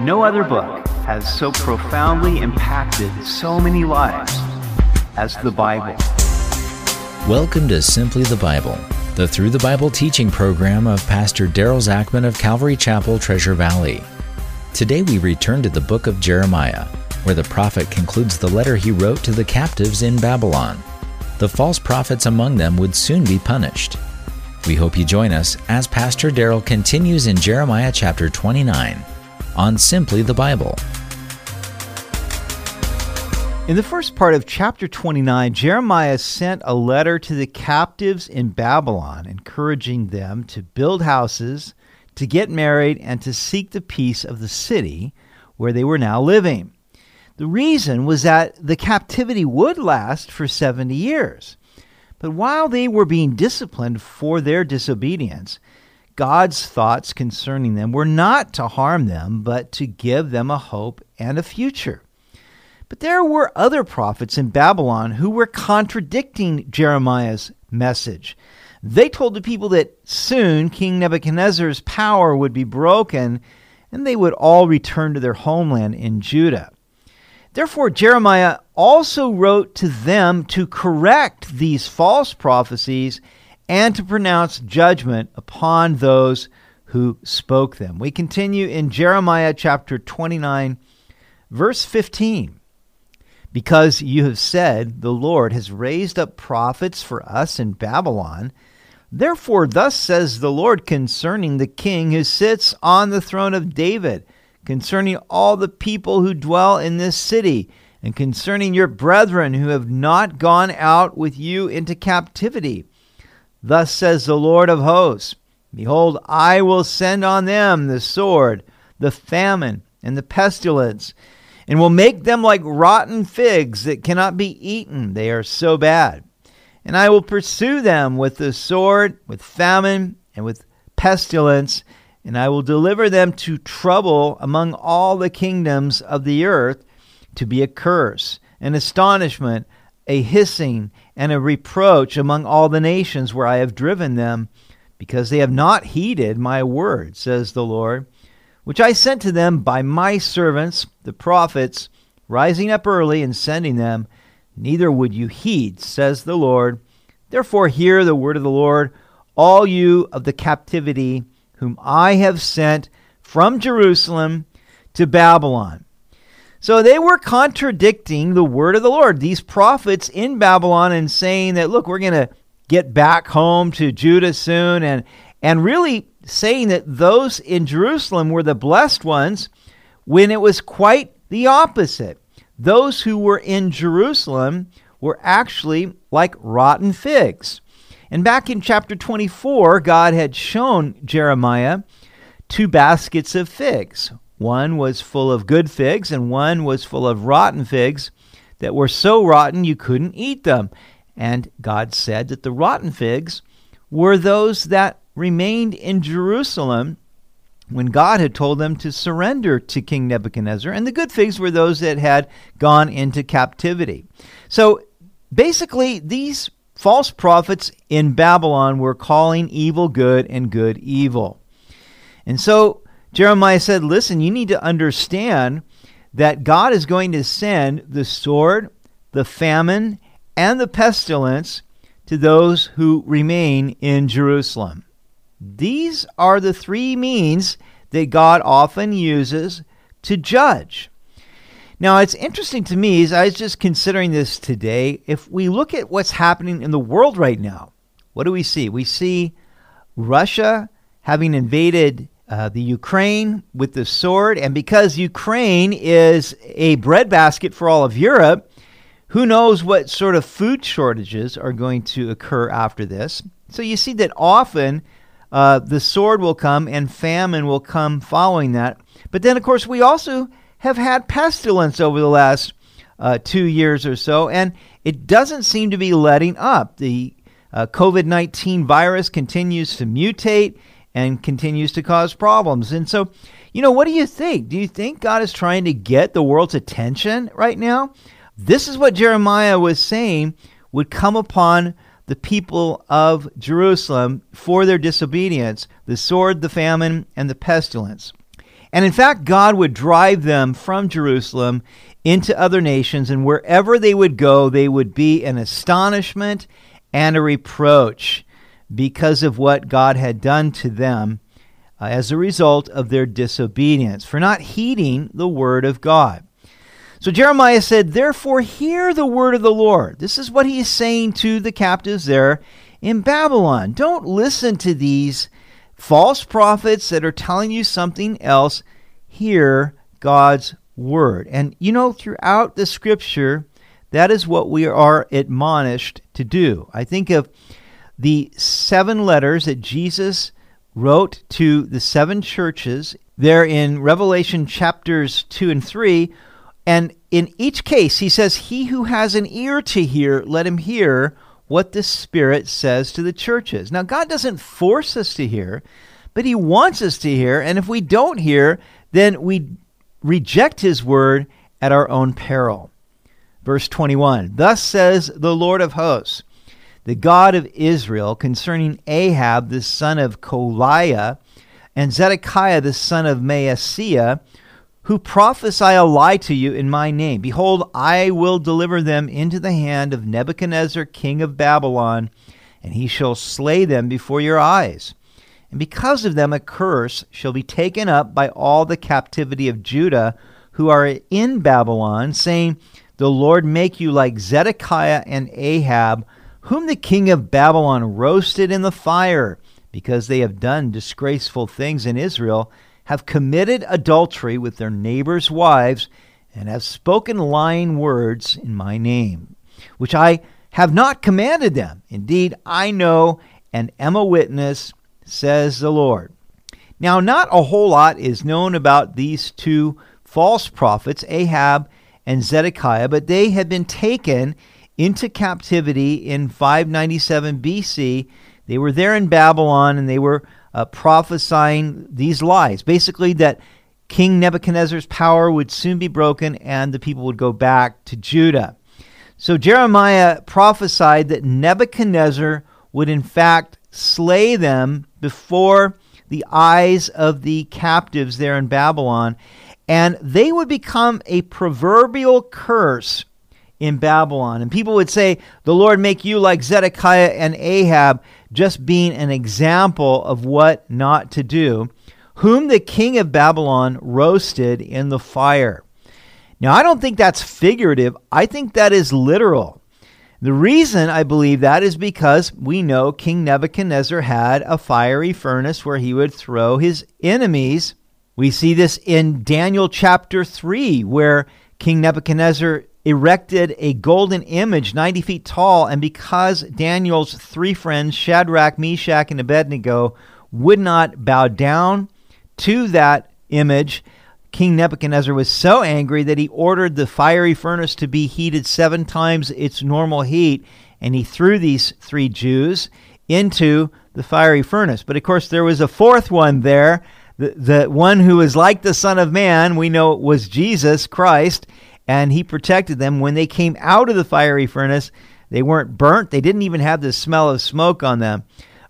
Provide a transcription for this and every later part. No other book has so profoundly impacted so many lives as the Bible. Welcome to Simply the Bible, the Through the Bible teaching program of Pastor Daryl Zachman of Calvary Chapel, Treasure Valley. Today we return to the book of Jeremiah, where the prophet concludes the letter he wrote to the captives in Babylon. The false prophets among them would soon be punished. We hope you join us as Pastor Daryl continues in Jeremiah chapter 29 on Simply the Bible. In the first part of chapter 29, Jeremiah sent a letter to the captives in Babylon, encouraging them to build houses, to get married, and to seek the peace of the city where they were now living. The reason was that the captivity would last for 70 years. But while they were being disciplined for their disobedience, God's thoughts concerning them were not to harm them, but to give them a hope and a future. But there were other prophets in Babylon who were contradicting Jeremiah's message. They told the people that soon King Nebuchadnezzar's power would be broken and they would all return to their homeland in Judah. Therefore, Jeremiah also wrote to them to correct these false prophecies and to pronounce judgment upon those who spoke them. We continue in Jeremiah chapter 29, verse 15. Because you have said, the Lord has raised up prophets for us in Babylon. Therefore, thus says the Lord concerning the king who sits on the throne of David, concerning all the people who dwell in this city, and concerning your brethren who have not gone out with you into captivity. Thus says the Lord of hosts, behold, I will send on them the sword, the famine, and the pestilence, and will make them like rotten figs that cannot be eaten. They are so bad. And I will pursue them with the sword, with famine, and with pestilence. And I will deliver them to trouble among all the kingdoms of the earth, to be a curse, an astonishment, a hissing, and a reproach among all the nations where I have driven them, because they have not heeded my word, says the Lord, which I sent to them by my servants, the prophets, rising up early and sending them, neither would you heed, says the Lord. Therefore hear the word of the Lord, all you of the captivity, whom I have sent from Jerusalem to Babylon. So they were contradicting the word of the Lord, these prophets in Babylon, and saying that, look, we're going to get back home to Judah soon, and really saying that those in Jerusalem were the blessed ones, when it was quite the opposite. Those who were in Jerusalem were actually like rotten figs. And back in chapter 24, God had shown Jeremiah two baskets of figs. One was full of good figs and one was full of rotten figs that were so rotten you couldn't eat them. And God said that the rotten figs were those that remained in Jerusalem when God had told them to surrender to King Nebuchadnezzar, and the good figs were those that had gone into captivity. So basically, these false prophets in Babylon were calling evil good and good evil. And so Jeremiah said, listen, you need to understand that God is going to send the sword, the famine, and the pestilence to those who remain in Jerusalem. These are the three means that God often uses to judge. Now, it's interesting to me, as I was just considering this today, if we look at what's happening in the world right now, what do we see? We see Russia having invaded the Ukraine with the sword, and because Ukraine is a breadbasket for all of Europe, who knows what sort of food shortages are going to occur after this. So you see that often the sword will come and famine will come following that. But then, of course, we also have had pestilence over the last 2 years or so, and it doesn't seem to be letting up. The COVID-19 virus continues to mutate and continues to cause problems. And so, you know, what do you think? Do you think God is trying to get the world's attention right now? This is what Jeremiah was saying would come upon the people of Jerusalem for their disobedience, the sword, the famine, and the pestilence. And in fact, God would drive them from Jerusalem into other nations, and wherever they would go, they would be an astonishment and a reproach because of what God had done to them as a result of their disobedience, for not heeding the word of God. So Jeremiah said, "Therefore hear the word of the Lord." This is what he is saying to the captives there in Babylon. Don't listen to these false prophets that are telling you something else. Hear God's word. And you know, throughout the scripture, that is what we are admonished to do. I think of the 7 letters that Jesus wrote to the 7 churches there in Revelation chapters 2 and 3. And in each case, he says, "He who has an ear to hear, let him hear what the Spirit says to the churches." Now, God doesn't force us to hear, but he wants us to hear. And if we don't hear, then we reject his word at our own peril. Verse 21, "Thus says the Lord of hosts, the God of Israel, concerning Ahab the son of Kolaiah, and Zedekiah the son of Maaseah, who prophesy a lie to you in my name. Behold, I will deliver them into the hand of Nebuchadnezzar king of Babylon, and he shall slay them before your eyes. And because of them a curse shall be taken up by all the captivity of Judah, who are in Babylon, saying, The Lord make you like Zedekiah and Ahab, whom the king of Babylon roasted in the fire, because they have done disgraceful things in Israel, have committed adultery with their neighbors' wives, and have spoken lying words in my name, which I have not commanded them. Indeed, I know and am a witness, says the Lord." Now, not a whole lot is known about these 2 false prophets, Ahab and Zedekiah, but they had been taken into captivity in 597 BC. They were there in Babylon, and they were prophesying these lies, basically that King Nebuchadnezzar's power would soon be broken and the people would go back to Judah. So Jeremiah prophesied that Nebuchadnezzar would in fact slay them before the eyes of the captives there in Babylon, and they would become a proverbial curse in Babylon. And people would say, "The Lord make you like Zedekiah and Ahab," just being an example of what not to do, "whom the king of Babylon roasted in the fire." Now, I don't think that's figurative. I think that is literal. The reason I believe that is because we know King Nebuchadnezzar had a fiery furnace where he would throw his enemies. We see this in Daniel chapter 3, where King Nebuchadnezzar erected a golden image 90 feet tall, and because Daniel's 3 friends, Shadrach, Meshach, and Abednego, would not bow down to that image, King Nebuchadnezzar was so angry that he ordered the fiery furnace to be heated 7 times its normal heat, and he threw these 3 Jews into the fiery furnace. But of course, there was a 4th one there, the one who was like the Son of Man, we know it was Jesus Christ, and he protected them. When they came out of the fiery furnace, they weren't burnt. They didn't even have the smell of smoke on them.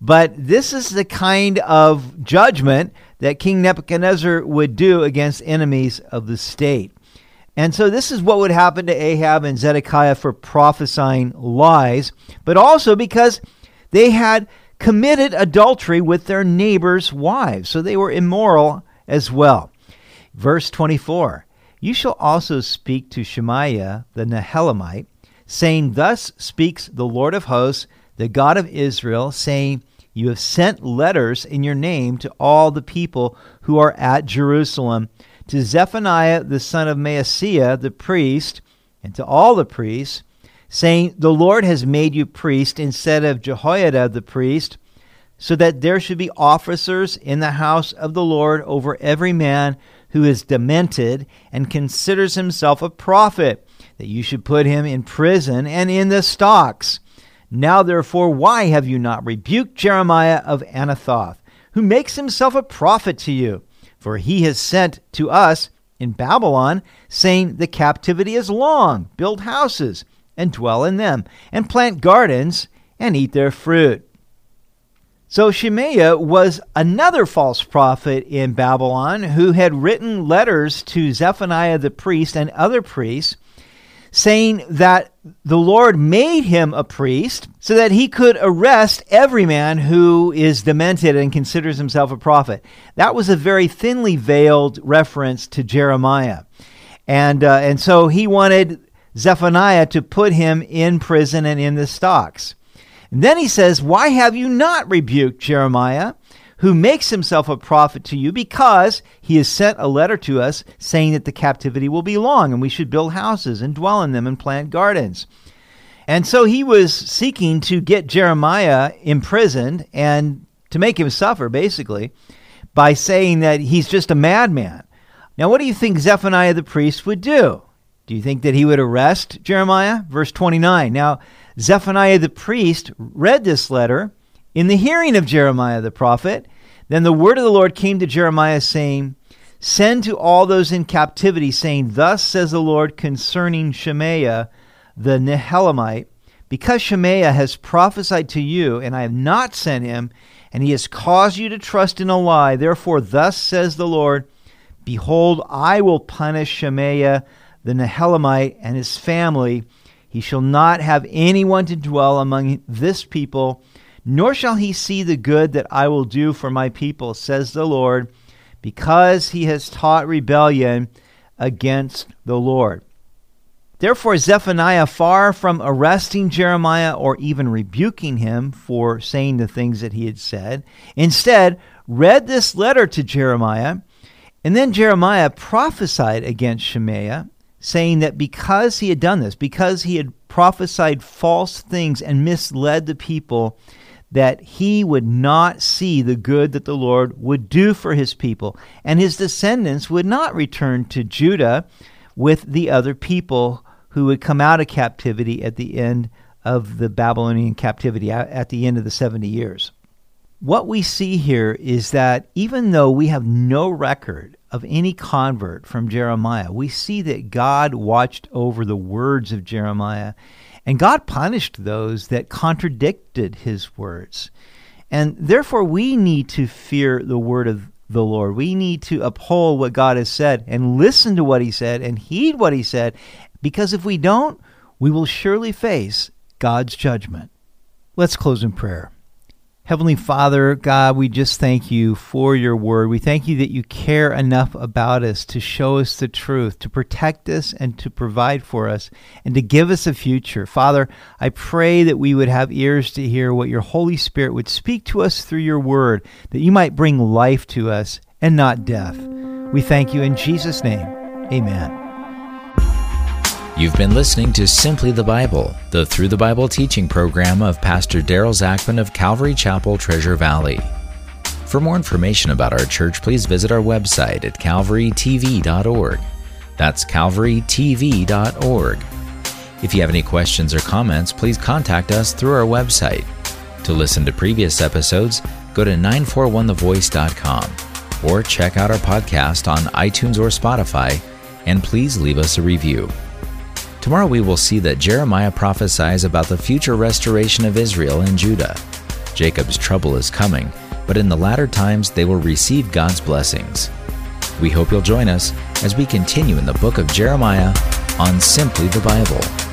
But this is the kind of judgment that King Nebuchadnezzar would do against enemies of the state. And so this is what would happen to Ahab and Zedekiah for prophesying lies, but also because they had committed adultery with their neighbors' wives. So they were immoral as well. Verse 24, "You shall also speak to Shemaiah the Nehelamite, saying, Thus speaks the Lord of hosts, the God of Israel, saying, You have sent letters in your name to all the people who are at Jerusalem, to Zephaniah the son of Maaseah the priest, and to all the priests, saying, The Lord has made you priest instead of Jehoiada the priest, so that there should be officers in the house of the Lord over every man who is demented and considers himself a prophet, that you should put him in prison and in the stocks. Now therefore, why have you not rebuked Jeremiah of Anathoth, who makes himself a prophet to you? For he has sent to us in Babylon, saying, The captivity is long, build houses and dwell in them, and plant gardens and eat their fruit." So Shemaiah was another false prophet in Babylon who had written letters to Zephaniah the priest and other priests saying that the Lord made him a priest so that he could arrest every man who is demented and considers himself a prophet. That was a very thinly veiled reference to Jeremiah. And so he wanted Zephaniah to put him in prison and in the stocks. And then he says, "Why have you not rebuked Jeremiah, who makes himself a prophet to you, because he has sent a letter to us saying that the captivity will be long and we should build houses and dwell in them and plant gardens." And so he was seeking to get Jeremiah imprisoned and to make him suffer, basically, by saying that he's just a madman. Now, what do you think Zephaniah the priest would do? Do you think that he would arrest Jeremiah? Verse 29. Now, Zephaniah the priest read this letter in the hearing of Jeremiah the prophet. Then the word of the Lord came to Jeremiah, saying, "Send to all those in captivity, saying, Thus says the Lord concerning Shemaiah the Nehelamite, because Shemaiah has prophesied to you, and I have not sent him, and he has caused you to trust in a lie. Therefore, thus says the Lord, Behold, I will punish Shemaiah the Nehelamite and his family. He shall not have anyone to dwell among this people, nor shall he see the good that I will do for my people, says the Lord, because he has taught rebellion against the Lord." Therefore, Zephaniah, far from arresting Jeremiah or even rebuking him for saying the things that he had said, instead read this letter to Jeremiah. And then Jeremiah prophesied against Shemaiah, saying that because he had done this, because he had prophesied false things and misled the people, that he would not see the good that the Lord would do for his people, and his descendants would not return to Judah with the other people who would come out of captivity at the end of the Babylonian captivity, at the end of the 70 years. What we see here is that even though we have no record of any convert from Jeremiah, we see that God watched over the words of Jeremiah, and God punished those that contradicted his words. And therefore, we need to fear the word of the Lord. We need to uphold what God has said and listen to what he said and heed what he said, because if we don't, we will surely face God's judgment. Let's close in prayer. Heavenly Father, God, we just thank you for your word. We thank you that you care enough about us to show us the truth, to protect us and to provide for us, and to give us a future. Father, I pray that we would have ears to hear what your Holy Spirit would speak to us through your word, that you might bring life to us and not death. We thank you in Jesus' name. Amen. You've been listening to Simply the Bible, the Through the Bible teaching program of Pastor Daryl Zachman of Calvary Chapel, Treasure Valley. For more information about our church, please visit our website at calvarytv.org. That's calvarytv.org. If you have any questions or comments, please contact us through our website. To listen to previous episodes, go to 941thevoice.com or check out our podcast on iTunes or Spotify, and please leave us a review. Tomorrow we will see that Jeremiah prophesies about the future restoration of Israel and Judah. Jacob's trouble is coming, but in the latter times they will receive God's blessings. We hope you'll join us as we continue in the book of Jeremiah on Simply the Bible.